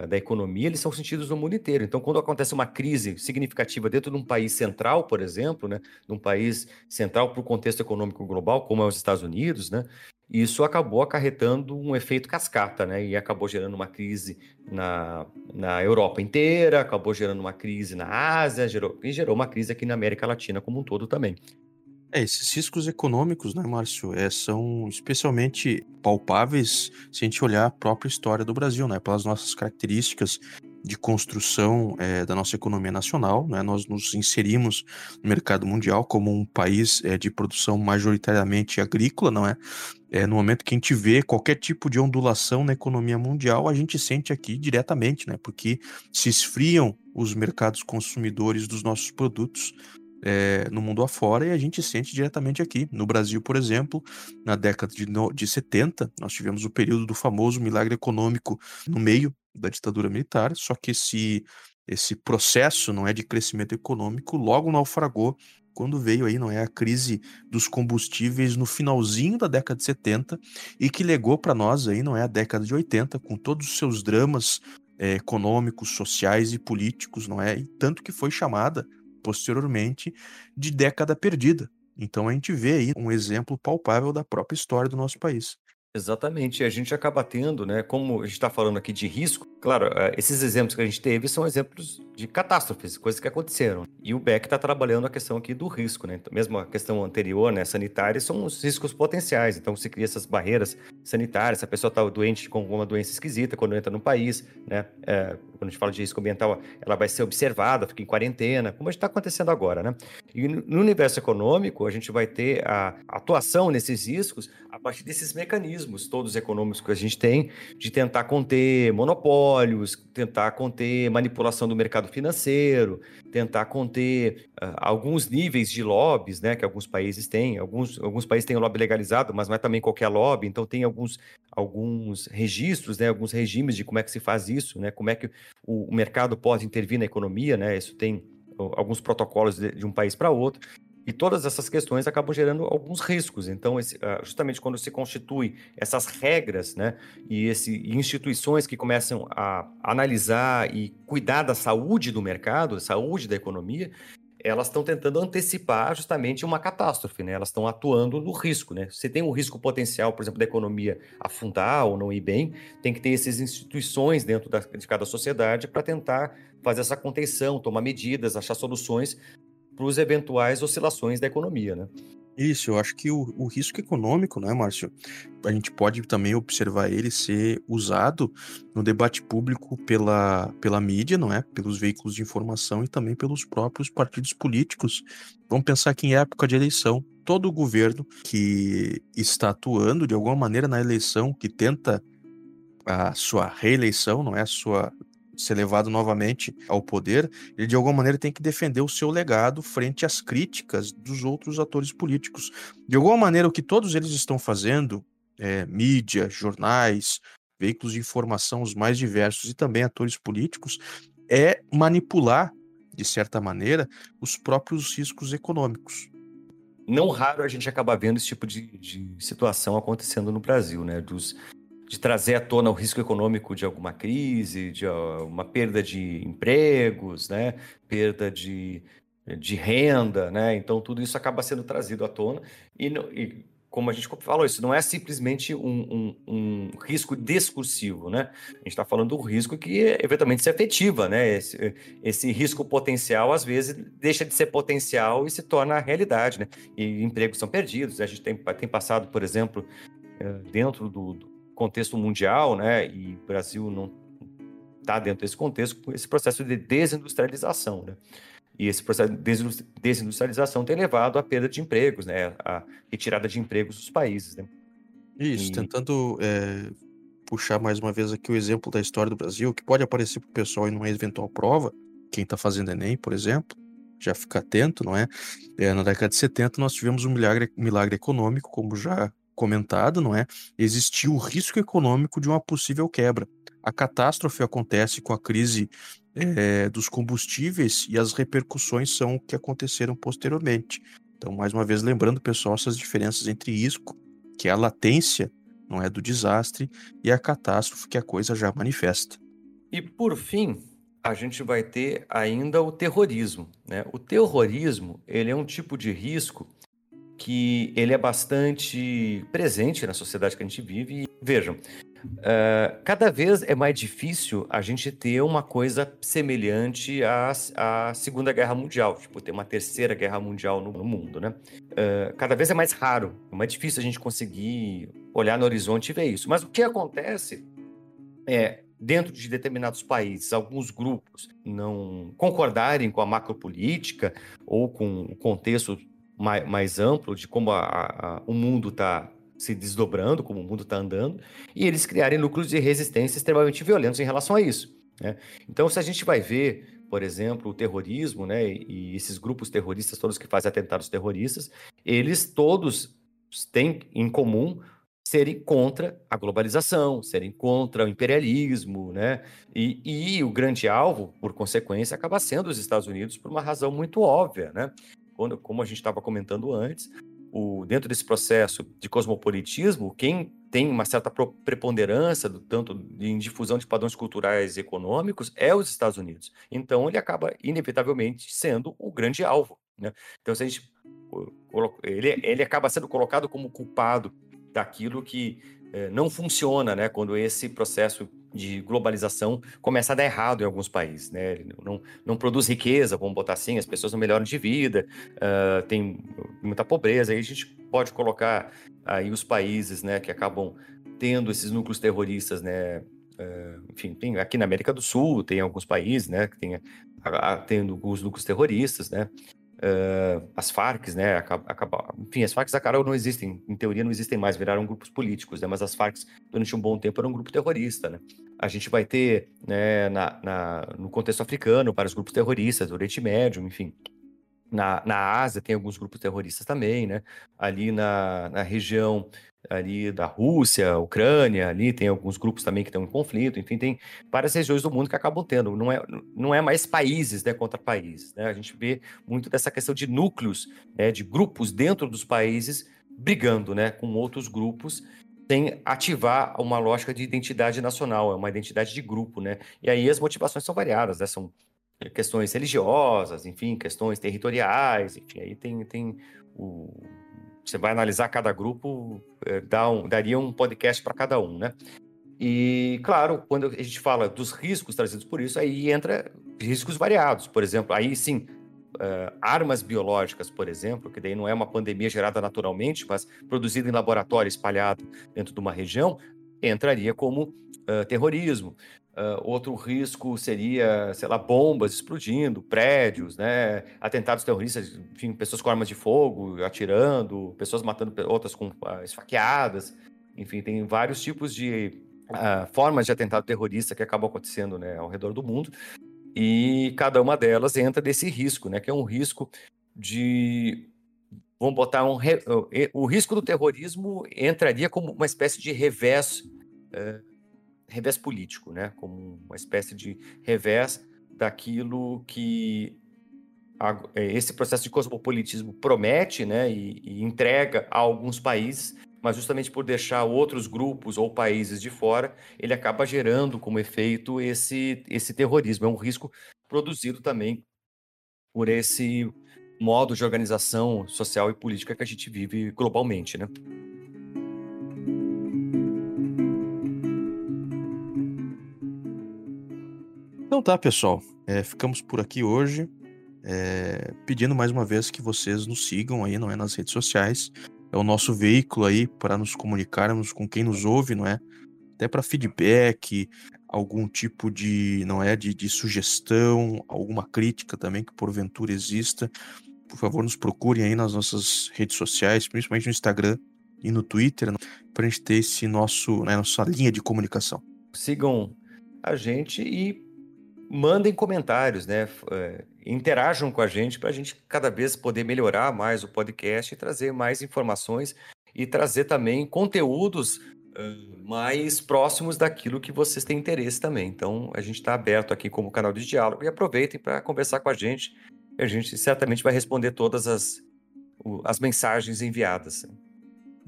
da economia, eles são sentidos no mundo inteiro. Então, quando acontece uma crise significativa dentro de um país central, por exemplo, né, de um país central para o contexto econômico global, como é os Estados Unidos, né, isso acabou acarretando um efeito cascata, né, e acabou gerando uma crise na Europa inteira, acabou gerando uma crise na Ásia, e gerou uma crise aqui na América Latina como um todo também. Esses riscos econômicos, né, Márcio, são especialmente palpáveis se a gente olhar a própria história do Brasil, né, pelas nossas características de construção da nossa economia nacional, né, nós nos inserimos no mercado mundial como um país de produção majoritariamente agrícola, não é? No momento que a gente vê qualquer tipo de ondulação na economia mundial, a gente sente aqui diretamente, né, porque se esfriam os mercados consumidores dos nossos produtos, no mundo afora, e a gente sente diretamente aqui. No Brasil, por exemplo, na década de 70, nós tivemos o período do famoso milagre econômico no meio da ditadura militar, só que esse processo, não é, de crescimento econômico logo naufragou quando veio aí, não é, a crise dos combustíveis no finalzinho da década de 70 e que legou para nós aí, não é, a década de 80 com todos os seus dramas econômicos, sociais e políticos, não é, e tanto que foi chamada posteriormente de década perdida. Então a gente vê aí um exemplo palpável da própria história do nosso país. Exatamente, a gente acaba tendo, né, como a gente está falando aqui de risco, claro, esses exemplos que a gente teve são exemplos de catástrofes, coisas que aconteceram. E o Beck está trabalhando a questão aqui do risco, né? Então, mesmo a questão anterior, né, sanitária, são os riscos potenciais, então se cria essas barreiras sanitárias, se a pessoa está doente com alguma doença esquisita, quando entra no país, né, quando a gente fala de risco ambiental, ela vai ser observada, fica em quarentena, como está acontecendo agora, né? E no universo econômico, a gente vai ter a atuação nesses riscos a partir desses mecanismos todos econômicos que a gente tem, de tentar conter monopólios, tentar conter manipulação do mercado financeiro, tentar conter alguns níveis de lobbies, né, que alguns países têm. Alguns países têm o lobby legalizado, mas não é também qualquer lobby, então tem alguns registros, né, alguns regimes de como é que se faz isso, né, como é que o mercado pode intervir na economia, né? Isso tem alguns protocolos de um país para outro, e todas essas questões acabam gerando alguns riscos. Então, justamente quando se constitui essas regras, né, e instituições que começam a analisar e cuidar da saúde do mercado, da saúde da economia, elas estão tentando antecipar justamente uma catástrofe, né? Elas estão atuando no risco, né? Você tem um risco potencial, por exemplo, da economia afundar ou não ir bem, tem que ter essas instituições dentro de cada sociedade para tentar fazer essa contenção, tomar medidas, achar soluções para os eventuais oscilações da economia, né? Isso, eu acho que o risco econômico, né, Márcio, a gente pode também observar ele ser usado no debate público pela mídia, não é? Pelos veículos de informação e também pelos próprios partidos políticos. Vamos pensar que em época de eleição, todo governo que está atuando de alguma maneira na eleição, que tenta a sua reeleição, não é? Ser levado novamente ao poder, ele de alguma maneira tem que defender o seu legado frente às críticas dos outros atores políticos. De alguma maneira, o que todos eles estão fazendo, mídia, jornais, veículos de informação, os mais diversos, e também atores políticos, é manipular, de certa maneira, os próprios riscos econômicos. Não raro a gente acaba vendo esse tipo de situação acontecendo no Brasil, né? De trazer à tona o risco econômico de alguma crise, de uma perda de empregos, né? Perda de renda, né? Então tudo isso acaba sendo trazido à tona e como a gente falou, isso não é simplesmente um risco discursivo, né? A gente está falando de um risco que eventualmente se efetiva, né? Esse risco potencial, às vezes, deixa de ser potencial e se torna realidade, né? E empregos são perdidos, né? A gente tem passado, por exemplo, dentro do contexto mundial, né, e o Brasil não está dentro desse contexto, com esse processo de desindustrialização, né, e esse processo de desindustrialização tem levado à perda de empregos, né, à retirada de empregos dos países, né. Isso, tentando puxar mais uma vez aqui o exemplo da história do Brasil, que pode aparecer para o pessoal em uma eventual prova, quem está fazendo Enem, por exemplo, já fica atento, não é? Na década de 70 nós tivemos um milagre econômico, como já comentado, não é? Existiu o risco econômico de uma possível quebra. A catástrofe acontece com a crise dos combustíveis e as repercussões são o que aconteceram posteriormente. Então, mais uma vez, lembrando, pessoal, essas diferenças entre risco, que é a latência, não é, do desastre, e a catástrofe, que a coisa já manifesta. E, por fim, a gente vai ter ainda o terrorismo, né? O terrorismo, ele é um tipo de risco que ele é bastante presente na sociedade que a gente vive. E, vejam, cada vez é mais difícil a gente ter uma coisa semelhante à Segunda Guerra Mundial, tipo, ter uma Terceira Guerra Mundial no mundo, né? Cada vez é mais raro, é mais difícil a gente conseguir olhar no horizonte e ver isso. Mas o que acontece é, dentro de determinados países, alguns grupos não concordarem com a macropolítica ou com o contexto mais amplo de como o mundo está se desdobrando, como o mundo está andando, e eles criarem núcleos de resistência extremamente violentos em relação a isso, né? Então, se a gente vai ver, por exemplo, o terrorismo, né, e esses grupos terroristas, todos que fazem atentados terroristas, eles todos têm em comum serem contra a globalização, serem contra o imperialismo, né? E o grande alvo, por consequência, acaba sendo os Estados Unidos por uma razão muito óbvia, né? Como a gente estava comentando antes, dentro desse processo de cosmopolitismo, quem tem uma certa preponderância, tanto em difusão de padrões culturais e econômicos, é os Estados Unidos. Então, ele acaba, inevitavelmente, sendo o grande alvo, né? Então, se a gente, ele acaba sendo colocado como culpado daquilo que não funciona, né? Quando esse processo de globalização começa a dar errado em alguns países, né? Ele não produz riqueza, vamos botar assim, as pessoas não melhoram de vida, tem muita pobreza, aí a gente pode colocar aí os países, né, que acabam tendo esses núcleos terroristas, né? Enfim, tem, aqui na América do Sul tem alguns países, né, que tendo alguns núcleos terroristas, né? As FARCs, né, enfim, as FARCs agora não existem, em teoria não existem mais, viraram grupos políticos, né, mas as FARCs durante um bom tempo eram um grupo terrorista, né? A gente vai ter, né, no contexto africano, vários grupos terroristas, do Oriente Médio, enfim, na Ásia tem alguns grupos terroristas também, né, ali na região ali da Rússia, Ucrânia, ali tem alguns grupos também que estão em conflito, enfim, tem várias regiões do mundo que acabam tendo, não é mais países, né, contra países, né? A gente vê muito dessa questão de núcleos, né, de grupos dentro dos países brigando, né, com outros grupos, sem ativar uma lógica de identidade nacional, é uma identidade de grupo, né, e aí as motivações são variadas, né, são questões religiosas, enfim, questões territoriais, enfim, aí tem o... Você vai analisar cada grupo, daria um podcast para cada um, né? E, claro, quando a gente fala dos riscos trazidos por isso, aí entra riscos variados. Por exemplo, aí sim, armas biológicas, por exemplo, que daí não é uma pandemia gerada naturalmente, mas produzida em laboratório espalhado dentro de uma região, entraria como terrorismo. Outro risco seria, sei lá, bombas explodindo, prédios, né? Atentados terroristas, enfim, pessoas com armas de fogo atirando, pessoas matando outras com esfaqueadas. Enfim, tem vários tipos de formas de atentado terrorista que acabam acontecendo, né, ao redor do mundo. E cada uma delas entra nesse risco, né? Que é um risco de... Vamos botar o risco do terrorismo entraria como uma espécie de revés político, né? Como uma espécie de revés daquilo que esse processo de cosmopolitismo promete, né? E entrega a alguns países, mas justamente por deixar outros grupos ou países de fora, ele acaba gerando como efeito esse terrorismo. É um risco produzido também por esse modo de organização social e política que a gente vive globalmente, né? Então tá, pessoal, ficamos por aqui hoje, pedindo mais uma vez que vocês nos sigam aí, não é, nas redes sociais, é o nosso veículo aí para nos comunicarmos com quem nos ouve, não é, até para feedback, algum tipo de, não é, de sugestão, alguma crítica também que porventura exista, por favor nos procurem aí nas nossas redes sociais, principalmente no Instagram e no Twitter, para a gente ter esse nossa linha de comunicação. Sigam a gente e mandem comentários, né? Interajam com a gente para a gente cada vez poder melhorar mais o podcast e trazer mais informações e trazer também conteúdos mais próximos daquilo que vocês têm interesse também. Então, a gente está aberto aqui como canal de diálogo e aproveitem para conversar com a gente. A gente certamente vai responder todas as mensagens enviadas.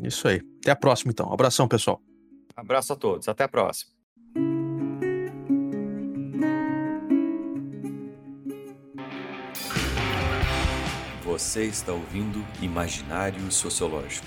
Isso aí. Até a próxima, então. Abração, pessoal. Abraço a todos. Até a próxima. Você está ouvindo Imaginário Sociológico.